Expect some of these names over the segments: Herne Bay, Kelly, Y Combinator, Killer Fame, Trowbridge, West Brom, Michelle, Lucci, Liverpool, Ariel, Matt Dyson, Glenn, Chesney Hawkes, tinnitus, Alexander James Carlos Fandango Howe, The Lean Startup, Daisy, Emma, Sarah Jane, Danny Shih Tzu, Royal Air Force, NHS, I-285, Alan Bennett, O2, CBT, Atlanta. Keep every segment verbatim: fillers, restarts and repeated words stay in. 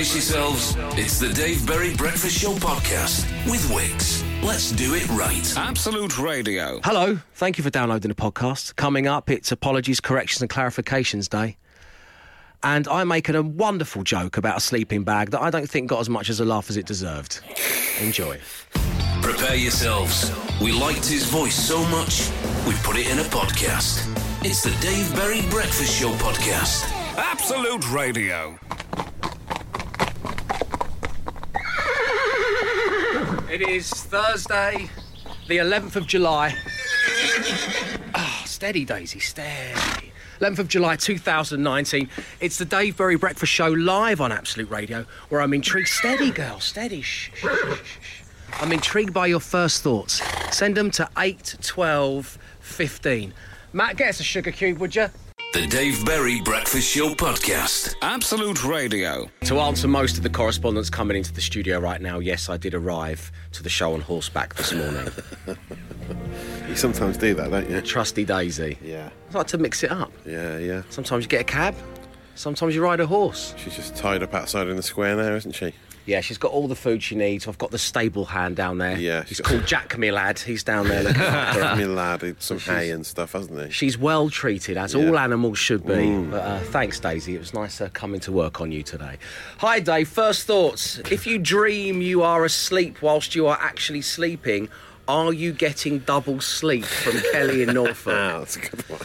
Brace yourselves. It's the Dave Berry Breakfast Show podcast with Wix. Let's do it right. Absolute Radio. Hello. Thank you for downloading the podcast. Coming up, it's Apologies, Corrections and Clarifications Day. And I'm making a wonderful joke about a sleeping bag that I don't think got as much as a laugh as it deserved. Enjoy. Prepare yourselves. We liked his voice so much, we put it in a podcast. It's the Dave Berry Breakfast Show podcast. Absolute Radio. It is Thursday, the eleventh of July. Ah, oh, steady, Daisy, steady. eleventh of July, two thousand nineteen. It's the Dave Berry Breakfast Show live on Absolute Radio, where I'm intrigued. Steady, girl, steady. Shh, shh, shh, shh. I'm intrigued by your first thoughts. Send them to eight twelve fifteen. Matt, get us a sugar cube, would you? The Dave Berry Breakfast Show podcast. Absolute Radio. To answer most of the correspondence coming into the studio right now, yes, I did arrive to the show on horseback this morning. You sometimes do that, don't you? Trusty Daisy. Yeah. I like to mix it up. Yeah, yeah. Sometimes you get a cab, sometimes you ride a horse. She's just tied up outside in the square now, isn't she? Yeah, she's got all the food she needs. I've got the stable hand down there. Yeah, he's called Jack me lad. He's down there looking after her. Me lad, some hay and stuff, hasn't he? She's well treated, as yeah. all animals should be. Mm. But, uh, thanks, Daisy. It was nice uh, coming to work on you today. Hi, Dave. First thoughts. If you dream you are asleep whilst you are actually sleeping, are you getting double sleep from Kelly in Norfolk? Ah, that's a good one.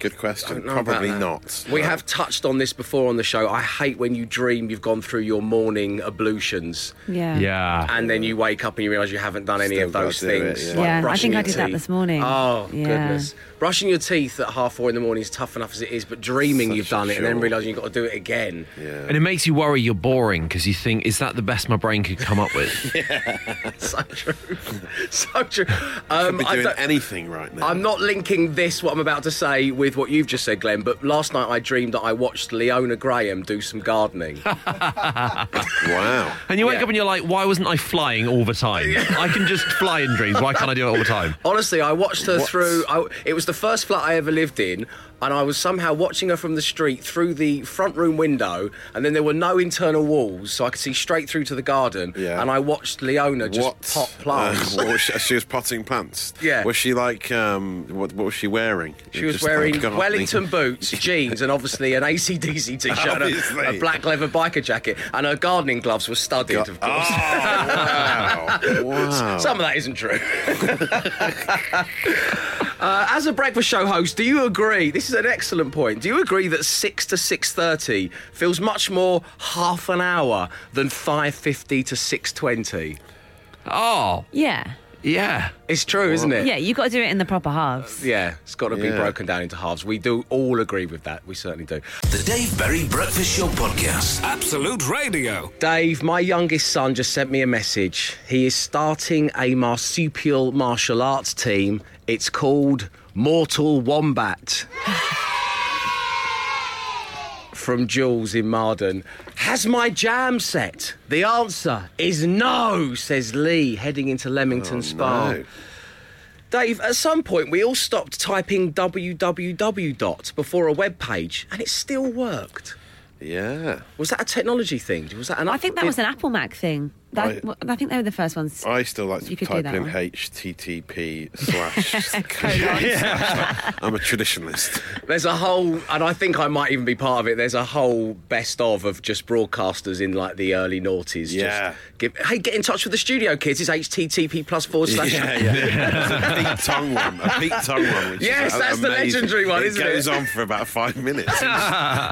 Good question. Probably not. We have touched on this before on the show. I hate when you dream you've gone through your morning ablutions. Yeah. Yeah. And then you wake up and you realise you haven't done any of those things. Yeah, I think I did that this morning. Oh, goodness. Brushing your teeth at half four in the morning is tough enough as it is, but dreaming you've done it and then realising you've got to do it again. Yeah. And it makes you worry you're boring because you think, is that the best my brain could come up with? Yeah. So true. So Um, I could be doing I anything right now. I'm not linking this, what I'm about to say, with what you've just said, Glenn, but last night I dreamed that I watched Leona Graham do some gardening. Wow. And you wake yeah. up and you're like, why wasn't I flying all the time? I can just fly in dreams. Why can't I do it all the time? Honestly, I watched her what? through... I, it was the first flat I ever lived in, and I was somehow watching her from the street through the front room window, and then there were no internal walls, so I could see straight through to the garden, yeah. and I watched Leona just what? pot plants. Uh, well, she, she was potting plants? Yeah. Was she like, um, what, what was she wearing? She was just wearing like Wellington boots, jeans, and obviously an A C D C t-shirt, a, a black leather biker jacket, and her gardening gloves were studded, Go- of course. Oh, wow. Wow. Some of that isn't true. Uh, as a breakfast show host, do you agree? This is an excellent point. Do you agree that six to six thirty feels much more half an hour than five fifty to six twenty? Oh. Yeah. Yeah. It's true, isn't it? Yeah, you've got to do it in the proper halves. Uh, yeah, it's got to yeah. be broken down into halves. We do all agree with that. We certainly do. The Dave Berry Breakfast Show podcast. Absolute Radio. Dave, my youngest son just sent me a message. He is starting a marsupial martial arts team. It's called Mortal Wombat. From Jules in Marden. Has my jam set? The answer is no, says Lee, heading into Leamington oh, Spa. No. Dave, at some point we all stopped typing www dot before a web page, and it still worked. Yeah. Was that a technology thing? Was that an? I think that was an Apple Mac thing. That, I, I think they were the first ones. I still like to type in H T T P slash. I'm a traditionalist. There's a whole, and I think I might even be part of it, there's a whole best of of just broadcasters in like the early noughties. Yeah. Just give, hey, get in touch with the studio, kids. It's H T T P plus forward slash. Yeah, yeah. It's a Pete Tong one. A Pete Tong one. Which yes, is that's amazing. The legendary one, it isn't it? It goes on for about five minutes.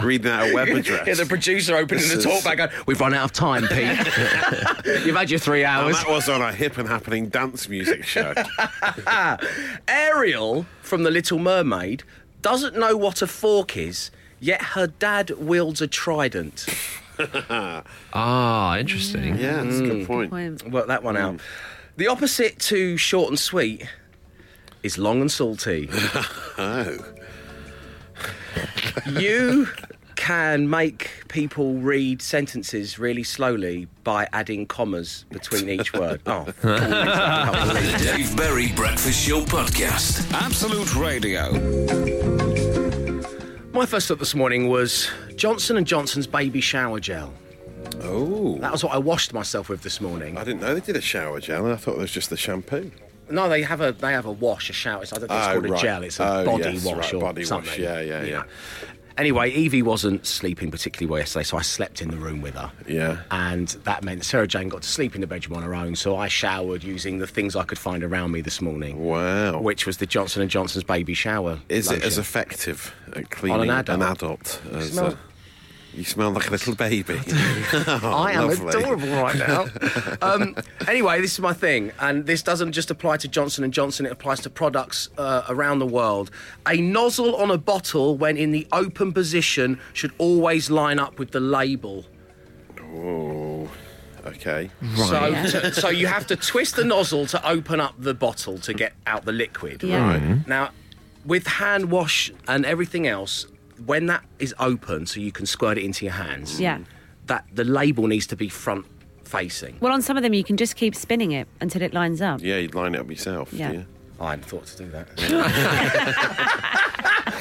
Reading out a web address. Yeah, the producer opening this the talkback going, we've run out of time, Pete. You've had your three hours. And that was on a hip and happening dance music show. Ariel from The Little Mermaid doesn't know what a fork is, yet her dad wields a trident. Ah, interesting. Yeah, that's mm. a good point. Good point. Work that one mm. out. The opposite to short and sweet is long and salty. Oh. You can make people read sentences really slowly by adding commas between each word. Oh. The Dave Berry Breakfast Show podcast. Absolute Radio. My first thought this morning was Johnson and Johnson's baby shower gel. Oh. That was what I washed myself with this morning. I didn't know they did a shower gel. I thought it was just the shampoo. No, they have a they have a wash, a shower. It's, I don't think it's oh, called right. a gel. It's a oh, body yes, wash right. or body something. Wash. Yeah, yeah, yeah, yeah. Anyway, Evie wasn't sleeping particularly well yesterday, so I slept in the room with her. Yeah. And that meant Sarah Jane got to sleep in the bedroom on her own, so I showered using the things I could find around me this morning. Wow. Which was the Johnson and Johnson's baby shower. Is lotion. It as effective at cleaning on an adult? An adult as you, smell, a, you smell like a little baby. I, oh, I am lovely. Adorable right now. um, anyway, this is my thing, and this doesn't just apply to Johnson and Johnson, it applies to products uh, around the world. A nozzle on a bottle, when in the open position, should always line up with the label. Oh, okay. Right. So, yeah. to, so you have to twist the nozzle to open up the bottle to get out the liquid. Yeah. Right. Now, with hand wash and everything else, when that is open, so you can squirt it into your hands, yeah. that the label needs to be front facing. Well, on some of them, you can just keep spinning it until it lines up. Yeah, you'd line it up yourself. Yeah. yeah. I hadn't thought to do that.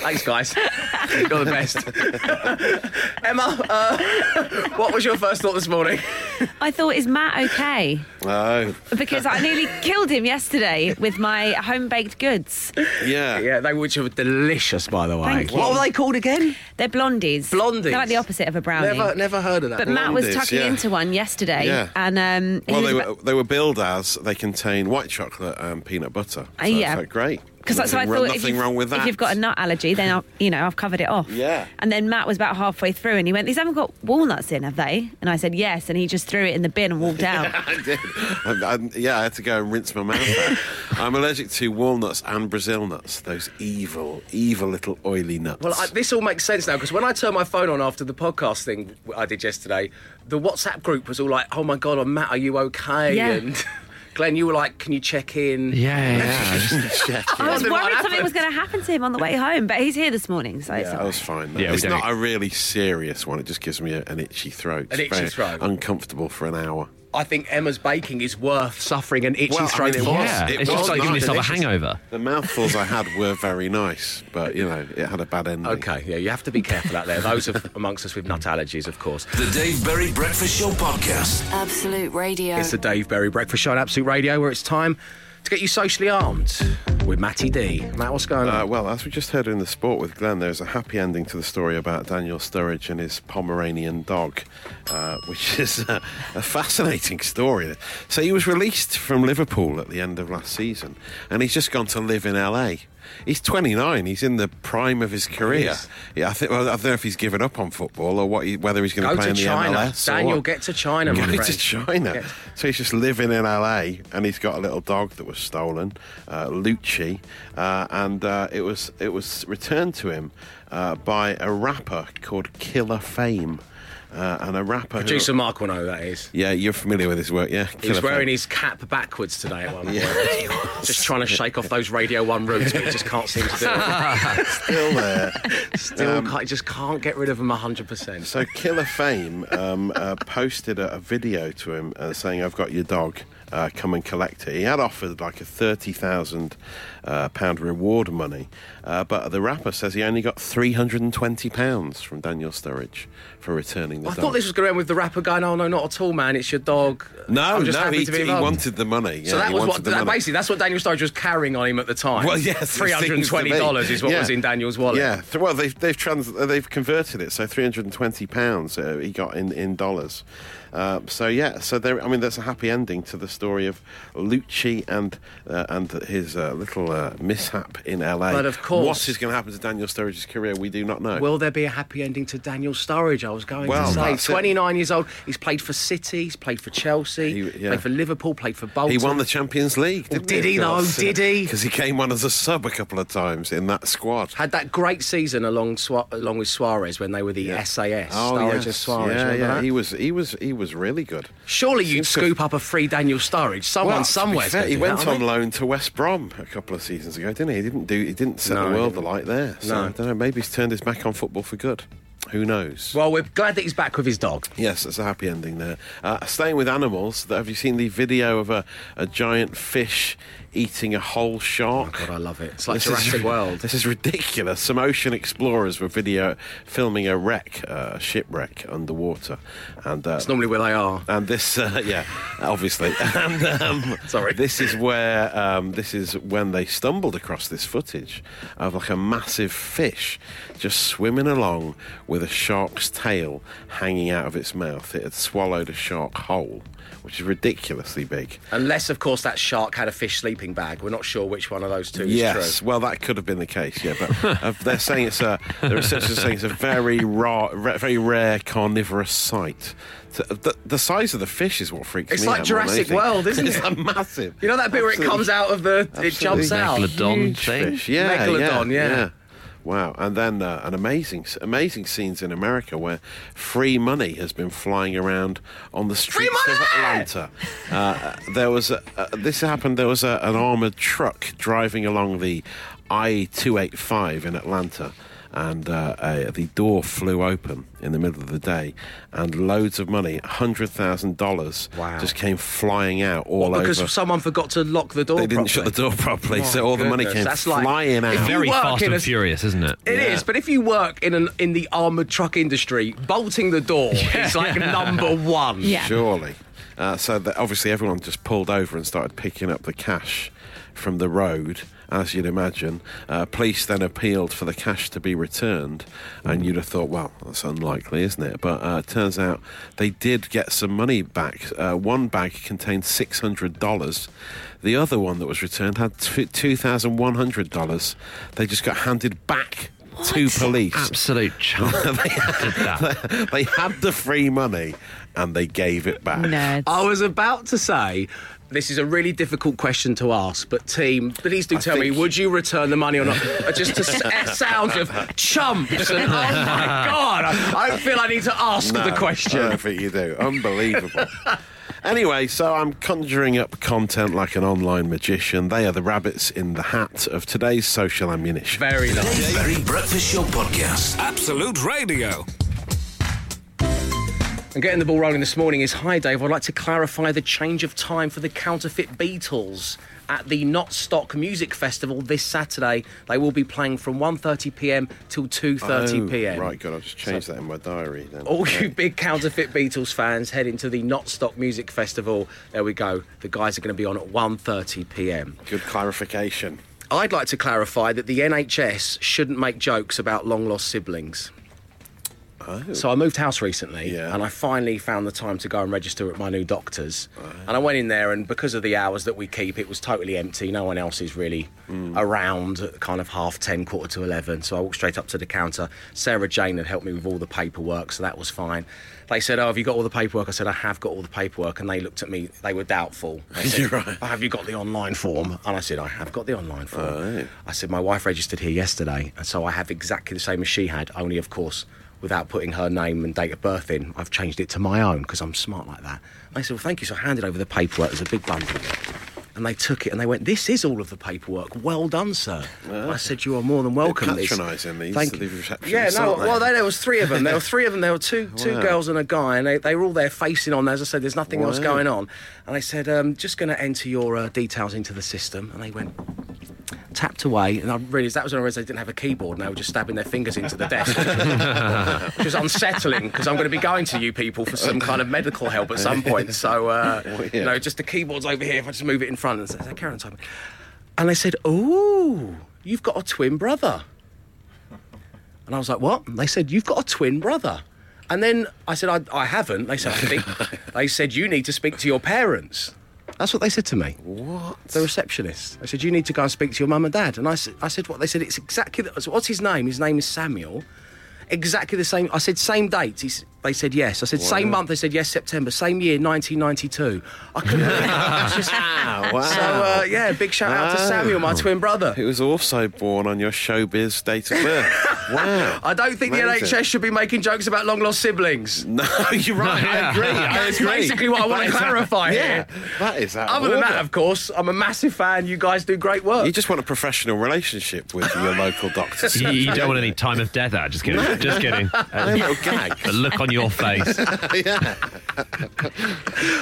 Thanks, guys. You're the best. Emma, uh, what was your first thought this morning? I thought, is Matt okay? No. Because I nearly killed him yesterday with my home-baked goods. Yeah. Yeah, they which are delicious, by the way. Thank you. What are they called again? They're blondies. Blondies. They're like the opposite of a brownie. Never, never heard of that. But blondies, Matt was tucking yeah. into one yesterday. Yeah. And, um, well, they were, they were billed as they contain white chocolate and peanut butter. So uh, yeah. That's great. Because that's what I thought. Nothing wrong with that. If you've got a nut allergy, then I'll, you know I've covered it off. Yeah. And then Matt was about halfway through, and he went, "These haven't got walnuts in, have they?" And I said, "Yes." And he just threw it in the bin and walked out. yeah, I did. I, I, yeah, I had to go and rinse my mouth out. I'm allergic to walnuts and Brazil nuts. Those evil, evil little oily nuts. Well, I, this all makes sense now because when I turned my phone on after the podcast thing I did yesterday, the WhatsApp group was all like, "Oh my God, oh, Matt, are you okay?" Yeah. And Glenn, you were like, can you check in? Yeah, yeah. Just check in. I was worried something was going to happen to him on the way home, but he's here this morning, so yeah, it's all right. I was fine. Yeah, it's not a really serious one. It just gives me a, an itchy throat. An itchy throat. Uncomfortable for an hour. I think Emma's baking is worth suffering an itchy well, throat. I mean, it was. Yeah. It it's was just like giving yourself a hangover. The mouthfuls I had were very nice, but, you know, it had a bad ending. OK, yeah, you have to be careful out there. Those of, amongst us with nut allergies, of course. The Dave Berry Breakfast Show podcast. Absolute Radio. It's the Dave Berry Breakfast Show on Absolute Radio, where it's time to get you socially armed with Matty D. Matt, what's going on? Uh, well, as we just heard in the sport with Glenn, there's a happy ending to the story about Daniel Sturridge and his Pomeranian dog, uh, which is a, a fascinating story. So he was released from Liverpool at the end of last season, and he's just gone to live in L A. He's twenty-nine. He's in the prime of his career. Yeah, I think. Well, I don't know if he's given up on football or what. He, whether he's going to play in the M L S. Daniel, get to China, my friend. Go to China. So he's just living in L A, and he's got a little dog that was stolen, uh, Lucci, uh, and uh, it was it was returned to him uh, by a rapper called Killer Fame. Uh, and a rapper. Producer who, Mark will know who that is. Yeah, you're familiar with his work, yeah. Killer he was wearing Fame. His cap backwards today at one point. Yeah. Just trying to shake off those Radio one roots, but he just can't seem to do it. Still there. Still, um, can't, just can't get rid of him one hundred percent. So Killer Fame um, uh, posted a, a video to him uh, saying, I've got your dog. Uh, come and collect it. He had offered like a thirty thousand pounds uh, pound reward money, uh, but the rapper says he only got three hundred twenty pounds from Daniel Sturridge for returning the I dog. I thought this was going to end with the rapper going, oh, no, not at all, man, it's your dog. No, I'm just no, happy he, to be he wanted the money. Yeah, so that was what, that, basically, that's what Daniel Sturridge was carrying on him at the time. Well, yes. three hundred twenty dollars is what yeah. was in Daniel's wallet. Yeah, well, they've, they've, trans- they've converted it, so three hundred twenty pounds uh, he got in, in dollars. Uh, so, yeah, so there. I mean, that's a happy ending to the story of Lucci and uh, and his uh, little uh, mishap in L A. But, of course... What is going to happen to Daniel Sturridge's career, we do not know. Will there be a happy ending to Daniel Sturridge, I was going well, to say. twenty-nine it. Years old, he's played for City, he's played for Chelsea, he, yeah. played for Liverpool, played for Bolton. He won the Champions League, didn't well, did he? Did he, though? Did he? Because he came on as a sub a couple of times in that squad. Had that great season along Su- along with Suarez when they were the yeah. S A S. Oh, Sturridge yes. and Suarez. Yeah, yeah. He was... He was he was really good. Surely you'd scoop up a free Daniel Sturridge. Someone well, somewhere. Fair, he went that, on I mean. loan to West Brom a couple of seasons ago, didn't he? He didn't do. He didn't set no, the world alight there. So no. I don't know. Maybe he's turned his back on football for good. Who knows? Well, we're glad that he's back with his dog. Yes, it's a happy ending there. Uh, staying with animals, have you seen the video of a, a giant fish eating a whole shark? Oh, God, I love it. It's like this Jurassic is, World. This is ridiculous. Some ocean explorers were video filming a wreck, a uh, shipwreck underwater. And uh, it's normally where they are. And this, uh, yeah, obviously. And, um, Sorry. This is where, um, this is when they stumbled across this footage of like a massive fish just swimming along with a shark's tail hanging out of its mouth. It had swallowed a shark whole, which is ridiculously big. Unless, of course, that shark had a fish sleeping bag. We're not sure which one of those two is yes, true. Yes, well, that could have been the case, yeah. But uh, they're saying it's a... The researchers are saying it's a very, ra- ra- very rare carnivorous sight. So the, the size of the fish is what freaks it's me like out. It's like Jurassic World, isn't it? It's like massive. You know that bit absolutely, where it comes out of the... It jumps out. Megalodon thing. Fish. Yeah, Megalodon, yeah. yeah. yeah. Wow, and then uh, an amazing, amazing scenes in America where free money has been flying around on the streets of Atlanta. Uh, there was a, uh, this happened. There was a, an armoured truck driving along the I two eighty-five in Atlanta, and uh, a, the door flew open in the middle of the day, and loads of money, one hundred thousand dollars, wow, just came flying out all well, because over. Because someone forgot to lock the door They didn't properly. shut the door properly, oh, so all goodness. the money came That's flying like, out. It's very Fast and a, Furious, isn't it? It yeah. is, but if you work in an in the armoured truck industry, bolting the door yeah. is like number one. Yeah. Surely. Uh, so that obviously everyone just pulled over and started picking up the cash from the road, as you'd imagine. Uh, police then appealed for the cash to be returned, and you'd have thought, well, that's unlikely, isn't it? But uh, it turns out they did get some money back. Uh, one bag contained six hundred dollars. The other one that was returned had two thousand one hundred dollars. They just got handed back what? to police. Absolute chump. they, had, they had the free money, and they gave it back. Nerds. I was about to say... This is a really difficult question to ask, but team, please do I tell me, would you return the money or not? Just a sound of chumps. And, oh, my God. I don't feel I need to ask no, the question. I don't think you do. Unbelievable. Anyway, so I'm conjuring up content like an online magician. They are the rabbits in the hat of today's social ammunition. Very nice. Dave Berry Breakfast Show Podcast. Absolute Radio. And getting the ball rolling this morning is, hi Dave, I'd like to clarify the change of time for the Counterfeit Beatles at the Not Stock Music Festival this Saturday. They will be playing from one thirty p m till two thirty p m. Oh, right, good, I'll just change so, that in my diary then. All yeah. you big Counterfeit Beatles fans, head into the Not Stock Music Festival. There we go, the guys are going to be on at one thirty p m. Good clarification. I'd like to clarify that the N H S shouldn't make jokes about long-lost siblings. Oh. So I moved house recently, yeah. and I finally found the time to go and register at my new doctor's. Right. And I went in there, and because of the hours that we keep, it was totally empty. No one else is really mm. around at kind of half ten, quarter to eleven. So I walked straight up to the counter. Sarah Jane had helped me with all the paperwork, so that was fine. They said, oh, have you got all the paperwork? I said, I have got all the paperwork. And they looked at me. They were doubtful. They said, You're right. oh, have you got the online form? And I said, I have got the online form. Oh, right. I said, my wife registered here yesterday, and so I have exactly the same as she had, only, of course... without putting her name and date of birth in, I've changed it to my own because I'm smart like that. And they said, well, thank you. So I handed over the paperwork. It was a big bundle. And they took it and they went, this is all of the paperwork. Well done, sir. Uh, I said, you are more than welcome. They're patronising these. Thank you. Yeah, no, well, they, there was three of them. There were three of them. There were two two wow. girls and a guy, and they, they were all there facing on. As I said, there's nothing wow. else going on. And they said, I'm just going to enter your uh, details into the system. And they went... tapped away, and I realised that was when I realised they didn't have a keyboard and they were just stabbing their fingers into the desk, which was unsettling because I'm going to be going to you people for some kind of medical help at some point. So, uh, well, yeah. you know, just the keyboard's over here, if I just move it in front. And I said, Karen, type it. And they said, ooh, you've got a twin brother. And I was like, what? And they said, you've got a twin brother. And then I said, I, I haven't. They said, I think. They said, you need to speak to your parents. That's what they said to me. What? The receptionist. I said, you need to go and speak to your mum and dad. And I said, I said, what? They said, it's exactly... The, what's his name? His name is Samuel. Exactly the same... I said, same dates. He said, They said yes. I said, wow. Same month, they said yes, September. Same year, nineteen ninety-two. I couldn't believe it. I just, wow. So, uh, yeah, big shout wow. out to Samuel, my twin brother. Who was also born on your showbiz date of birth. Wow. I don't think amazing. The N H S should be making jokes about long-lost siblings. No, you're right. No, yeah. I agree. I That's agree. basically what I want to clarify that, here. Yeah, that is that. Other order. Than that, of course, I'm a massive fan. You guys do great work. You just want a professional relationship with your local doctor. You, you don't want any time of death out. Just kidding. Just kidding. A little gag. The look on your face. Yeah.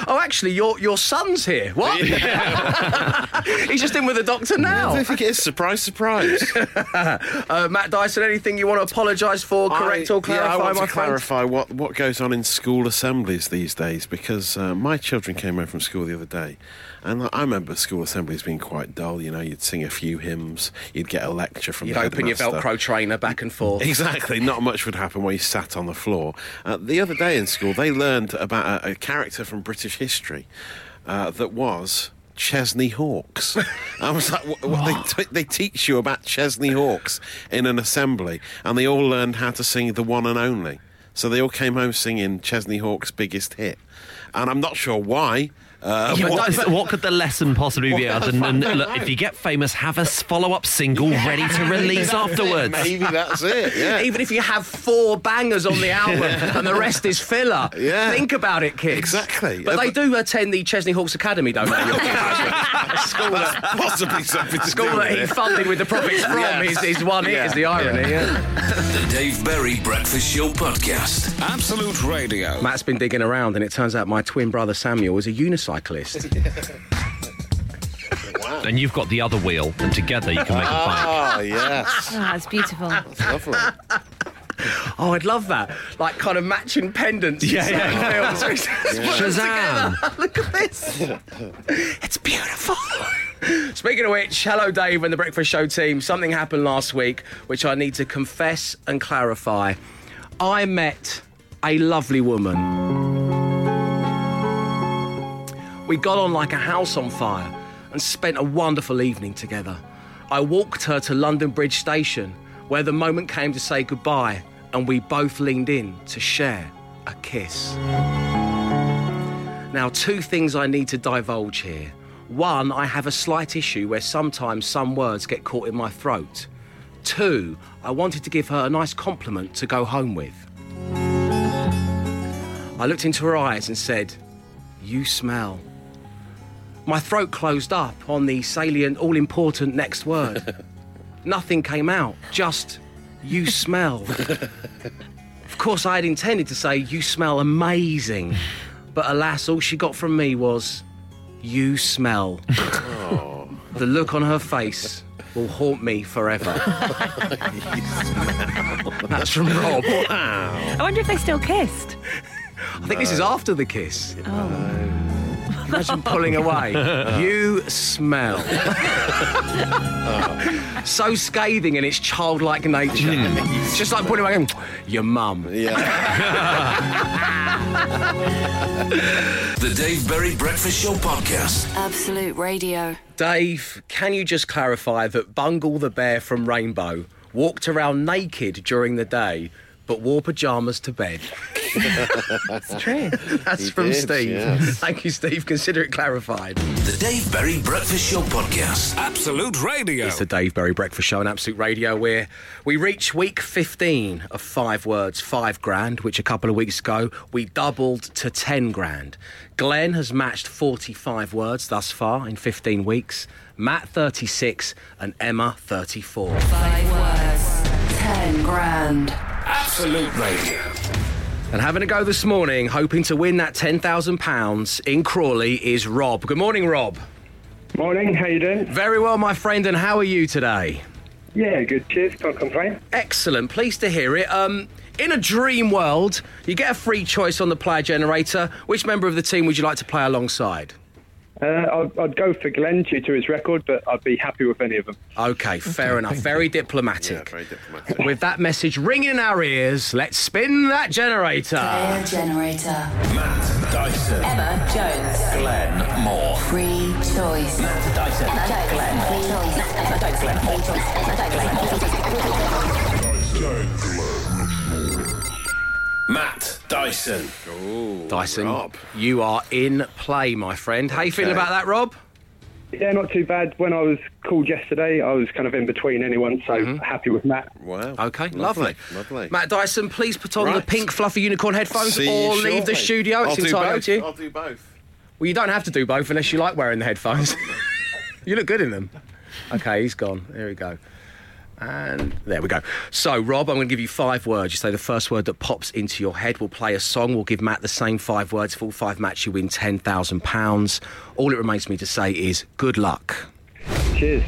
Oh, actually, your your son's here. What? Yeah. He's just in with a doctor now. I don't think it is. Surprise, surprise. uh, Matt Dyson, anything you want to apologise for, correct I, or clarify? Yeah, I want my to clarify what, what goes on in school assemblies these days, because uh, my children came home from school the other day, and I remember school assemblies being quite dull. You know, you'd sing a few hymns, you'd get a lecture from you'd the headmaster. You'd open your Velcro trainer back and forth. Exactly. Not much would happen while you sat on the floor. Uh, the other day in school, they learned about a, a character from British history uh, that was Chesney Hawkes. I was like, what, what? They, t- they teach you about Chesney Hawkes in an assembly, and they all learned how to sing The One and Only. So they all came home singing Chesney Hawkes' biggest hit. And I'm not sure why. Uh, yeah, what, no, what could the lesson possibly be other than, no, look, if you get famous, have a follow-up single yeah, ready to release afterwards. It, maybe that's it, yeah. Even if you have four bangers on the album yeah. and the rest is filler, yeah. think about it, kids. Exactly. But uh, they do attend the Chesney Hawkes Academy, don't they? A school that, possibly something to school do that he funded with the profits from yeah. is, is one yeah. hit, is the irony, yeah. yeah. The Dave Berry Breakfast Show Podcast. Absolute Radio. Matt's been digging around, and it turns out my twin brother Samuel is a unicycle. Cyclist. Wow. And you've got the other wheel, and together you can make a bike. Oh, yes. Oh, that's beautiful. That's lovely. Oh, I'd love that. Like, kind of matching pendants. Yeah, yeah. Oh, yeah. Shazam. Look at this. It's beautiful. Speaking of which, hello, Dave and the Breakfast Show team. Something happened last week, which I need to confess and clarify. I met a lovely woman. We got on like a house on fire and spent a wonderful evening together. I walked her to London Bridge Station, where the moment came to say goodbye, and we both leaned in to share a kiss. Now, two things I need to divulge here. One, I have a slight issue where sometimes some words get caught in my throat. Two, I wanted to give her a nice compliment to go home with. I looked into her eyes and said, "You smell." My throat closed up on the salient, all-important next word. Nothing came out, just, "You smell." Of course, I had intended to say, "You smell amazing," but alas, all she got from me was, "You smell." Oh. The look on her face will haunt me forever. You smell. That's from Rob. Wow. I wonder if they still kissed. I think no. This is after the kiss. Oh. No. Imagine pulling away. You smell. Oh. So scathing in its childlike nature. It's just like pulling away and going, "Your mum." Yeah. The Dave Berry Breakfast Show Podcast. Absolute Radio. Dave, can you just clarify that Bungle the Bear from Rainbow walked around naked during the day but wore pyjamas to bed? That's true. That's he from did, Steve. Yes. Thank you, Steve. Consider it clarified. The Dave Berry Breakfast Show Podcast. Absolute Radio. It's the Dave Berry Breakfast Show on Absolute Radio, where we reach week fifteen of five words, five grand, which a couple of weeks ago we doubled to ten grand. Glenn has matched forty-five words thus far in fifteen weeks. Matt, thirty-six, and Emma, thirty-four. Five words, ten grand. Absolute Radio. And having a go this morning, hoping to win that ten thousand pounds in Crawley, is Rob. Good morning, Rob. Morning, how you doing? Very well, my friend, and how are you today? Yeah, good, cheers, can't complain. Excellent, pleased to hear it. Um, in a dream world, you get a free choice on the player generator. Which member of the team would you like to play alongside? Uh, I'd, I'd go for Glenn due to his record, but I'd be happy with any of them. OK, fair enough. Very diplomatic. Yeah, very diplomatic. With that message ringing in our ears, let's spin that generator. Player generator. Matt Dyson. Emma Jones. Glenn Moore. Free choice. Matt Dyson. Emma Jones. Glenn Moore. Emma Jones. Glenn Moore. Emma Jones. Glenn Moore. Matt Dyson. Oh, Dyson, Rob. You are in play, my friend. How you feeling about that, Rob? Yeah, not too bad. When I was called yesterday, I was kind of in between anyone, so mm-hmm. happy with Matt. Wow. Okay, lovely. Lovely. Matt Dyson, please put on right. the pink fluffy unicorn headphones See or leave shortly. the studio. It's I'll entirely up to you. I'll do both. Well, you don't have to do both unless you like wearing the headphones. You look good in them. Okay, he's gone. There we go. And there we go. So, Rob, I'm going to give you five words. You say the first word that pops into your head. We'll play a song. We'll give Matt the same five words. If all five match, you win ten thousand pounds. All it remains for me to say is good luck. Cheers.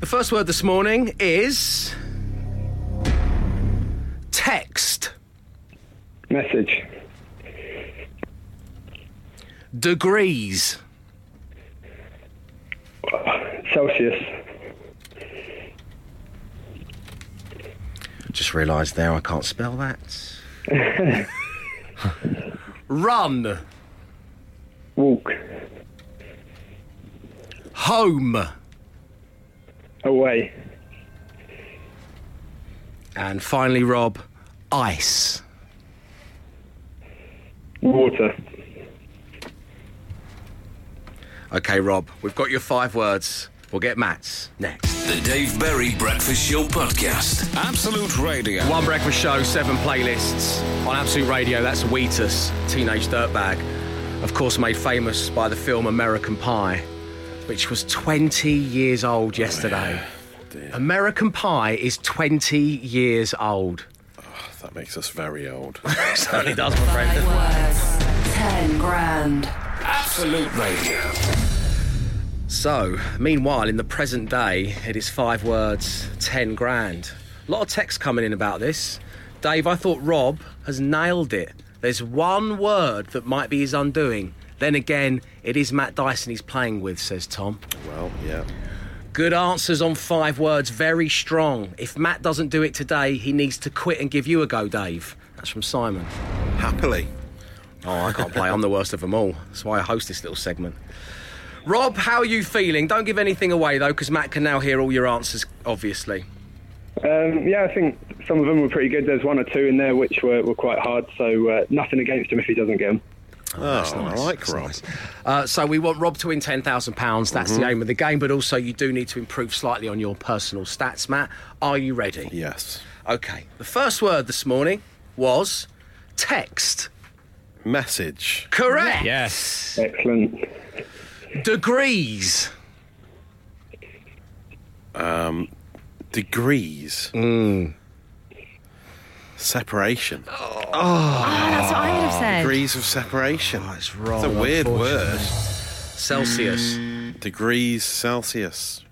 The first word this morning is... text. Message. Degrees. Celsius. Just realised there I can't spell that. Run. Walk. Home. Away. And finally, Rob, ice. Water. OK, Rob, we've got your five words. We'll get Matt's next. The Dave Berry Breakfast Show Podcast. Absolute Radio. One breakfast show, seven playlists. On Absolute Radio, that's Wheatus, Teenage Dirtbag. Of course, made famous by the film American Pie, which was twenty years old yesterday. Oh, American Pie is twenty years old. Oh, that makes us very old. It certainly does, my friend. Five words, ten grand. Absolute Radio. So, meanwhile, in the present day, it is five words, ten grand. A lot of texts coming in about this. Dave, I thought Rob has nailed it. There's one word that might be his undoing. Then again, it is Matt Dyson he's playing with, says Tom. Well, yeah. Good answers on five words, very strong. If Matt doesn't do it today, he needs to quit and give you a go, Dave. That's from Simon. Happily. Oh, I can't play. I'm the worst of them all. That's why I host this little segment. Rob, how are you feeling? Don't give anything away, though, because Matt can now hear all your answers, obviously. Um, yeah, I think some of them were pretty good. There's one or two in there which were, were quite hard, so uh, nothing against him if he doesn't get them. Oh, that's oh, nice. I like Rob. Nice. Uh, so we want Rob to win ten thousand pounds. That's mm-hmm. the aim of the game, but also you do need to improve slightly on your personal stats, Matt. Are you ready? Yes. OK. The first word this morning was text. Message. Correct. Yes. Excellent. Degrees. Um, degrees. Mm. Separation. Oh, oh. oh that's what I would have said. Degrees of separation. Oh, it's wrong. It's a weird word. Celsius. Mm. Degrees Celsius.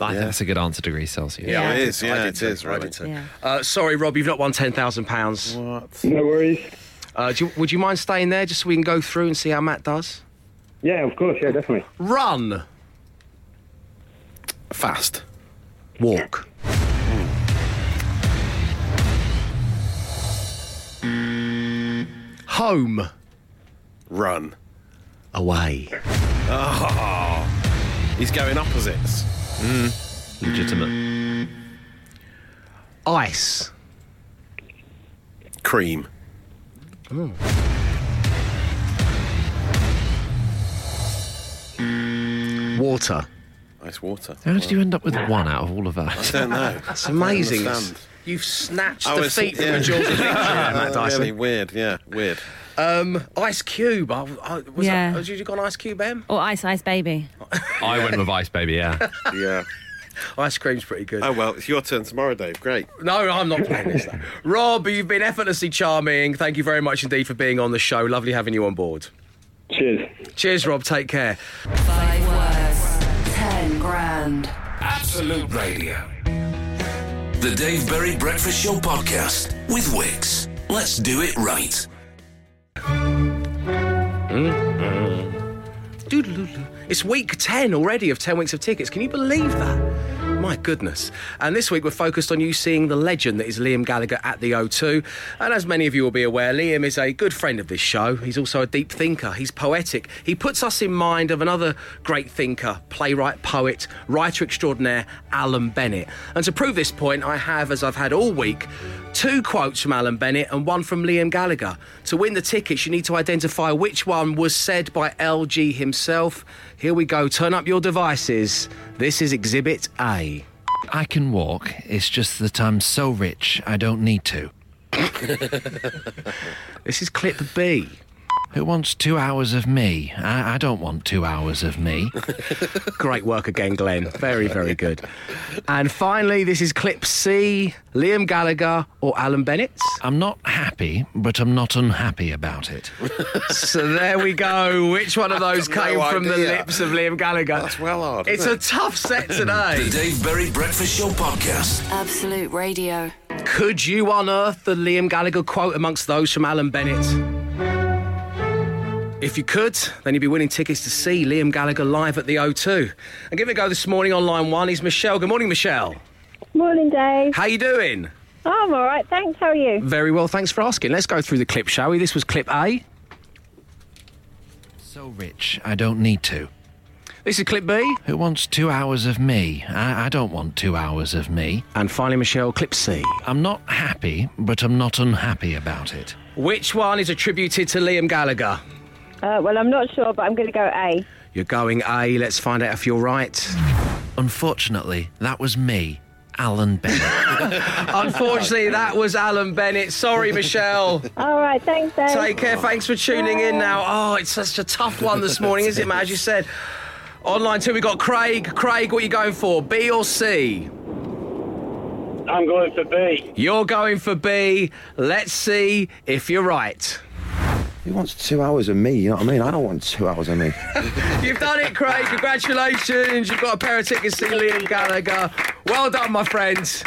I yeah. think that's a good answer, degrees Celsius. Yeah, yeah. it is. Yeah, I did it is. Right. Really. Yeah. Uh, sorry, Rob, you've not won ten thousand pounds. What? No worries. Uh, do you, would you mind staying there just so we can go through and see how Matt does? Yeah, of course, yeah, definitely. Run. Fast. Walk. Mm. Home. Run. Away. Oh, he's going opposites. Mm. Legitimate. Ice. Cream. Ooh. Water. Nice water. How did wow. you end up with one out of all of that? I don't know. That's amazing. You've snatched I the feet yeah. from the jaws of Matt Dyson. Really weird, yeah, weird. Um, Ice Cube. I, I, was yeah. that, did you go on Ice Cube, Em? Or Ice Ice Baby. I went with Ice Baby, yeah. yeah. Ice cream's pretty good. Oh, well, it's your turn tomorrow, Dave. Great. No, I'm not playing this, though. Rob, you've been effortlessly charming. Thank you very much indeed for being on the show. Lovely having you on board. Cheers. Cheers, Rob. Take care. Five words, ten grand. Absolute Radio. The Dave Berry Breakfast Show Podcast with Wix. Let's do it right. Mm-hmm. It's week ten already of ten weeks of tickets. Can you believe that? My goodness. And this week we're focused on you seeing the legend that is Liam Gallagher at the O two. And as many of you will be aware, Liam is a good friend of this show. He's also a deep thinker. He's poetic. He puts us in mind of another great thinker, playwright, poet, writer extraordinaire, Alan Bennett. And to prove this point, I have, as I've had all week, two quotes from Alan Bennett and one from Liam Gallagher. To win the tickets, you need to identify which one was said by L G himself. Here we go. Turn up your devices. This is Exhibit A. I can walk. It's just that I'm so rich, I don't need to. This is clip B. Who wants two hours of me? I, I don't want two hours of me. Great work again, Glenn. Very, very good. And finally, this is clip C. Liam Gallagher or Alan Bennett? I'm not happy, but I'm not unhappy about it. So there we go. Which one of those came no from the lips of Liam Gallagher? That's well odd. It's it? a tough set today. The Dave Berry Breakfast Show Podcast. Absolute Radio. Could you unearth the Liam Gallagher quote amongst those from Alan Bennett? If you could, then you'd be winning tickets to see Liam Gallagher live at the O two. And give it a go this morning on line one is Michelle. Good morning, Michelle. Morning, Dave. How you doing? Oh, I'm all right, thanks. How are you? Very well, thanks for asking. Let's go through the clip, shall we? This was clip A. So rich, I don't need to. This is clip B. Who wants two hours of me? I, I don't want two hours of me. And finally, Michelle, clip C. I'm not happy, but I'm not unhappy about it. Which one is attributed to Liam Gallagher? Uh, well, I'm not sure, but I'm going to go A. You're going A. Let's find out if you're right. Unfortunately, that was me, Alan Bennett. Unfortunately, that was Alan Bennett. Sorry, Michelle. All right, thanks, Dave. Take care. Thanks for tuning in now. Oh, it's such a tough one this morning, isn't it, Matt? As you said, on line two, we've got Craig. Craig, what are you going for, B or C? I'm going for B. You're going for B. Let's see if you're right. He wants two hours of me, you know what I mean? I don't want two hours of me. You've done it, Craig. Congratulations. You've got a pair of tickets to Liam Gallagher. Well done, my friends.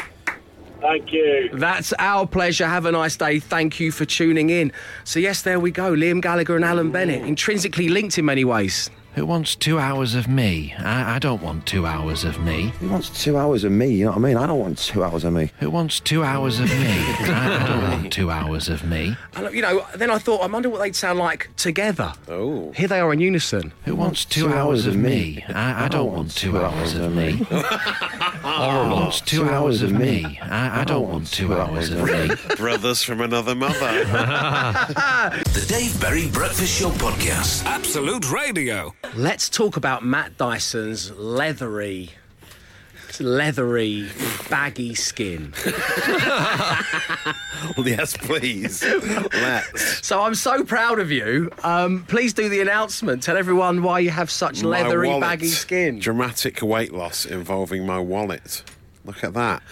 Thank you. That's our pleasure. Have a nice day. Thank you for tuning in. So, yes, there we go. Liam Gallagher and Alan Bennett, intrinsically linked in many ways. Who wants two hours of me? I, I don't want two hours of me. Who wants two hours of me? You know what I mean? I don't want two hours of me. Who wants two hours of me? I, I don't want two hours of me. And, you know, then I thought, I wonder what they'd sound like together. Oh. Here they are in unison. Who wants two, two hours, hours of me? me? I, I, I don't, don't want, want two hours, hours of me. Who wants two hours of me? I, I don't want two hours of me. Brothers from another mother. The Dave Berry Breakfast Show Podcast. Absolute Radio. Let's talk about Matt Dyson's leathery, leathery, baggy skin. Yes, please. Let's. So I'm so proud of you. Um, please do the announcement. Tell everyone why you have such my leathery, wallet. baggy skin. Dramatic weight loss involving my wallet. Look at that.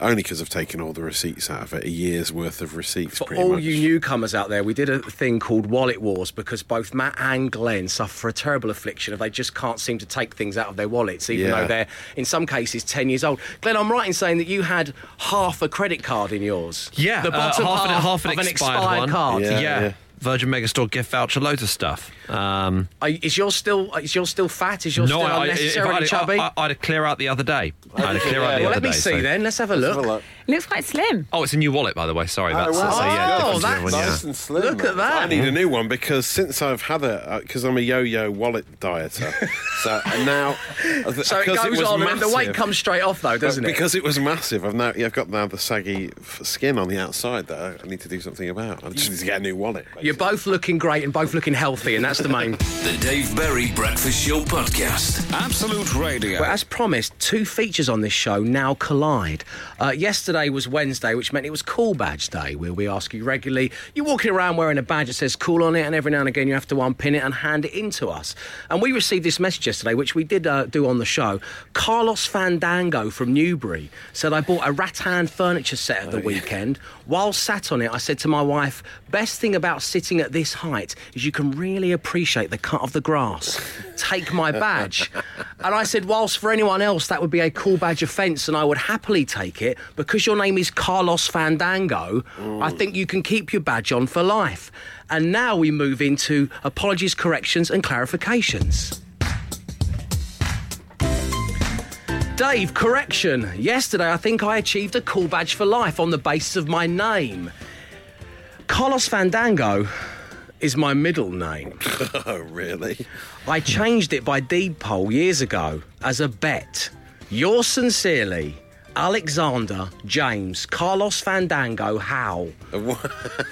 Only because I've taken all the receipts out of it, a year's worth of receipts, pretty much. For all you newcomers out there, we did a thing called Wallet Wars because both Matt and Glenn suffer a terrible affliction of they just can't seem to take things out of their wallets, even yeah. though they're, in some cases, ten years old. Glenn, I'm right in saying that you had half a credit card in yours. Yeah, the bottom uh, half, half, an, half an of an expired, expired one. card. Yeah. yeah. yeah. Virgin Megastore gift voucher, loads of stuff. Um, is yours still is yours still fat? Is yours no, still I, unnecessarily I, I, chubby? I, I, I had a clear out the other day. I had a clear yeah. out the well, other day. Well, let me see so. then. Let's have a look. Have a look. Looks quite slim. Oh, it's a new wallet, by the way. Sorry. That's, oh, wow. that's, oh, a, yeah, oh that's one, yeah. nice and slim. Look at that. I need a new one because since I've had a... Because uh, I'm a yo-yo wallet dieter. so and now... So it goes it was on massive, and the weight comes straight off, though, doesn't it? Because it was massive. I've now yeah, I've got now the saggy skin on the outside that I need to do something about. I just need to get a new wallet. Basically. You're both looking great and both looking healthy, and that's the main... The Dave Berry Breakfast Show Podcast. Absolute Radio. Well, as promised, two features on this show now collide. Uh, yesterday... Today was Wednesday, which meant it was Cool Badge Day, where we ask you regularly, you're walking around wearing a badge that says cool on it, and every now and again you have to unpin it and hand it in to us. And we received this message yesterday, which we did uh, do on the show. Carlos Fandango from Newbury said, I bought a rattan furniture set at the oh, weekend. Yeah. While sat on it, I said to my wife, best thing about sitting at this height is you can really appreciate the cut of the grass. Take my badge. And I said, whilst for anyone else that would be a cool badge offence and I would happily take it, because your name is Carlos Fandango, mm. I think you can keep your badge on for life. And now we move into apologies, corrections and clarifications. Dave, correction. Yesterday, I think I achieved a cool badge for life on the basis of my name. Carlos Fandango is my middle name. Oh, really? I changed it by deed poll years ago as a bet. Yours sincerely, Alexander James Carlos Fandango Howe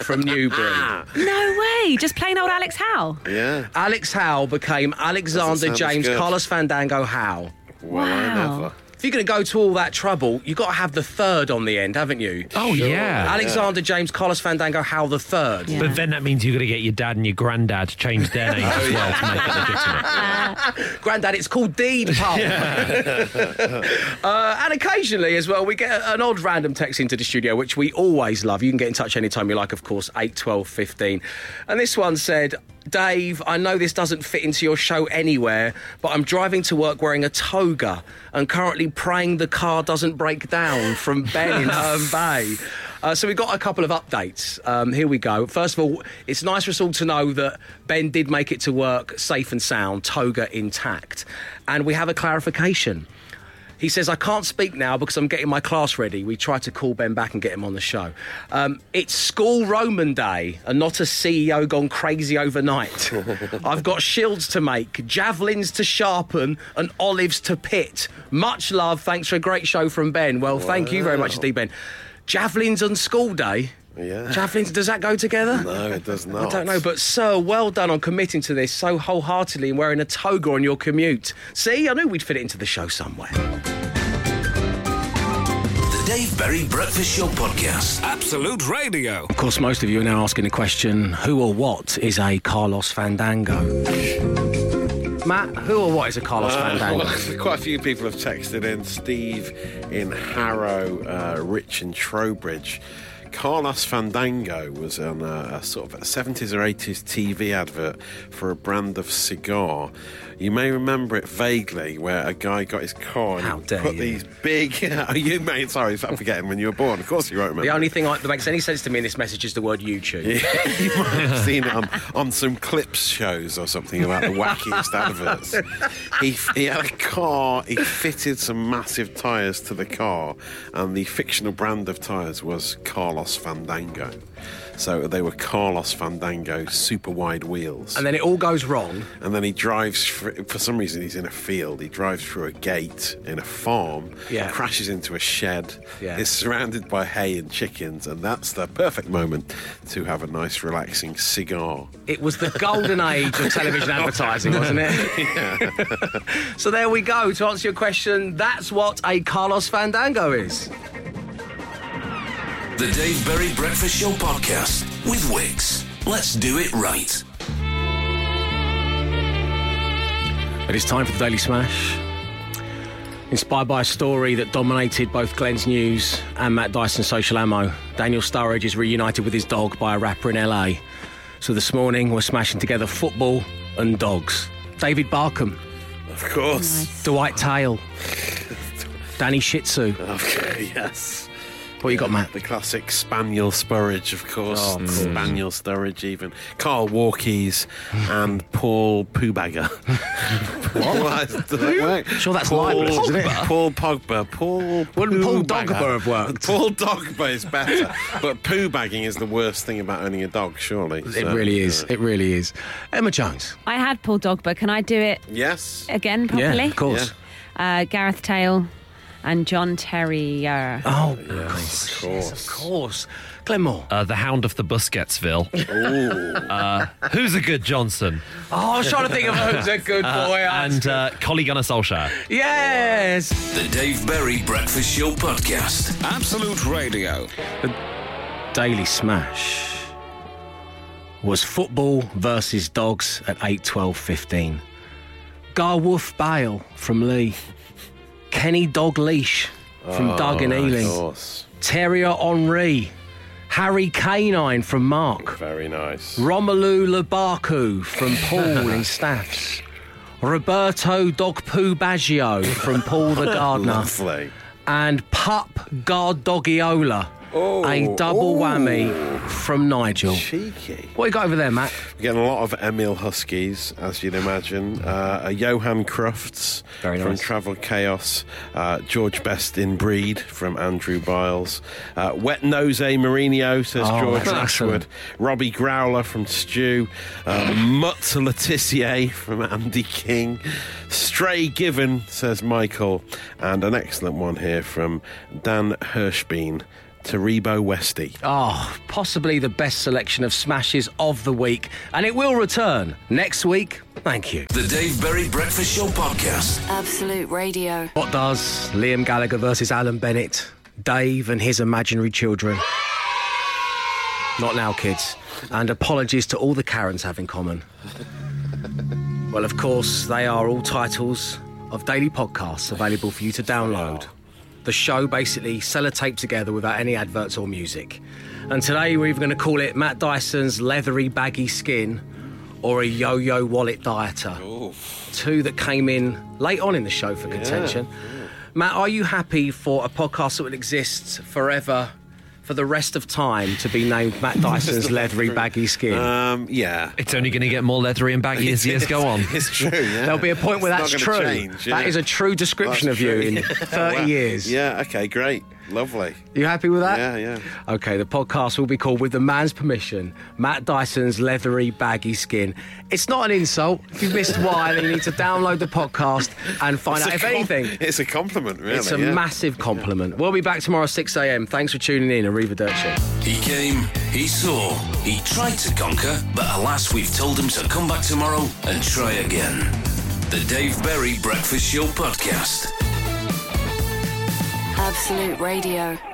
from Newbury. No way! Just plain old Alex Howe? Yeah. Alex Howe became Alexander James Carlos Fandango Howe. Well, wow. Never. If you're going to go to all that trouble, you've got to have the third on the end, haven't you? Oh, sure. Yeah. Alexander yeah. James Carlos Fandango Howe the third. Yeah. But then that means you've got to get your dad and your granddad to change their names as well to make it legitimate. Granddad, it's called deed poll. uh, and occasionally as well, we get an odd random text into the studio, which we always love. You can get in touch anytime you like, of course, eight, twelve, fifteen. And this one said... Dave, I know this doesn't fit into your show anywhere, but I'm driving to work wearing a toga and currently praying the car doesn't break down from Ben in Herne Bay. Uh, so we've got a couple of updates. Um, here we go. First of all, it's nice for us all to know that Ben did make it to work safe and sound, toga intact. And we have a clarification. He says, I can't speak now because I'm getting my class ready. We tried to call Ben back and get him on the show. Um, it's school Roman day and not a C E O gone crazy overnight. I've got shields to make, javelins to sharpen and olives to pit. Much love. Thanks for a great show from Ben. Well, wow. Thank you very much indeed, Ben. Javelins and school day? Yeah. Javelins, does that go together? No, it does not. I don't know, but sir, well done on committing to this so wholeheartedly and wearing a toga on your commute. See, I knew we'd fit it into the show somewhere. The Dave Berry Breakfast Show Podcast. Absolute Radio. Of course, most of you are now asking the question, who or what is a Carlos Fandango? Matt, who or what is a Carlos uh, Fandango? Well, quite a few people have texted in. Steve in Harrow, uh, Rich in Trowbridge. Carlos Fandango was on a, a sort of seventies or eighties T V advert for a brand of cigar. You may remember it vaguely, where a guy got his car and How dare put you. these big... Uh, you may, sorry, I'm forgetting when you were born. Of course you won't remember. The only thing I, that makes any sense to me in this message is the word YouTube. Yeah, you might have seen it on, on some clips shows or something about the wackiest adverts. He, he had a car, he fitted some massive tyres to the car, and the fictional brand of tyres was Carlos Fandango. So they were Carlos Fandango super wide wheels. And then it all goes wrong. And then he drives, for some reason he's in a field, he drives through a gate in a farm, yeah. crashes into a shed, yeah. is surrounded by hay and chickens, and that's the perfect moment to have a nice relaxing cigar. It was the golden age of television advertising, wasn't it? Yeah. So there we go, to answer your question, that's what a Carlos Fandango is. The Dave Berry Breakfast Show Podcast with Wix. Let's do it right. It is time for the Daily Smash. Inspired by a story that dominated both Glenn's news and Matt Dyson's social ammo, Daniel Sturridge is reunited with his dog by a rapper in L A. So this morning we're smashing together football and dogs. David Barkham. Of course. Nice. Dwight Tayle. Danny Shih Tzu. Okay, yes. What you got, Matt? The classic Spaniel Sturridge, of course. Oh, of Spaniel course. Sturridge, even. Carl Walkies and Paul Poobagger. What? Does that work? Sure, that's libelous, isn't it? Paul Pogba. Paul Wouldn't Paul Dogba have worked? Paul Dogba is better. But poo-bagging is the worst thing about owning a dog, surely. So. It really is. It really is. Emma Jones. I had Paul Dogba. Can I do it Yes. again properly? Yeah, of course. Yeah. Uh, Gareth Taylor. And John Terrier. Oh, yes, gosh, of course. Yes, of course. Glenmore. Uh, the Hound of the Busquetsville. Ooh. Uh, who's a good Johnson? Oh, I was trying to think of who's a good boy. Uh, and uh, Collie Gunnar Solskjaer. Yes. The Dave Berry Breakfast Show Podcast. Absolute Radio. The Daily Smash was football versus dogs at eight twelve fifteen. Garwolf Bale from Lee. Kenny Dog Leash from oh, Doug in Ealing. Nice. Terrier Henri. Harry Canine from Mark. Very nice. Romelu Lubaku from Paul in Staffs. Roberto Dog Poo Baggio from Paul the Gardener. Lovely. And Pup Guard Doggiola Oh, a double oh. whammy from Nigel. Cheeky. What you got over there, Matt? We're getting a lot of Emil Huskies, as you'd imagine. Uh, a Johan Crufts Very nice. from Travel Chaos. Uh, George Best in Breed from Andrew Biles. Uh, Wet Nose Mourinho, says oh, George Ashwood. Awesome. Robbie Growler from Stu. Uh, Mutt Letitia from Andy King. Stray Given, says Michael. And an excellent one here from Dan Hirschbein. Taribo Westy. Oh, possibly the best selection of smashes of the week. And it will return next week. Thank you. The Dave Berry Breakfast Show Podcast. Absolute Radio. What does Liam Gallagher versus Alan Bennett, Dave and his imaginary children... Not now, kids. And apologies to all the Karens have in common. Well, of course, they are all titles of daily podcasts available for you to download. The show basically sellotaped together without any adverts or music. And today we're either going to call it Matt Dyson's Leathery Baggy Skin or a Yo-Yo Wallet Dieter. Oof. Two that came in late on in the show for yeah. contention. Yeah. Matt, are you happy for a podcast that will exist forever for the rest of time to be named Matt Dyson's Leathery Baggy Skin? Um, yeah. It's only going to get more leathery and baggy as years go on. It's true, yeah. There'll be a point it's where that's true. Change, yeah. That is a true description that's of true. you in thirty wow. years. Yeah, okay, great. Lovely. You happy with that? Yeah, yeah. Okay, the podcast will be called, with the man's permission, Matt Dyson's Leathery Baggy Skin. It's not an insult. If you've missed why, then you need to download the podcast and find it's out, if com- anything. It's a compliment, really. It's a yeah. massive compliment. We'll be back tomorrow at six a.m. Thanks for tuning in. Arrivederci. He came, he saw, he tried to conquer, but alas, we've told him to come back tomorrow and try again. The Dave Berry Breakfast Show Podcast. Absolute Radio.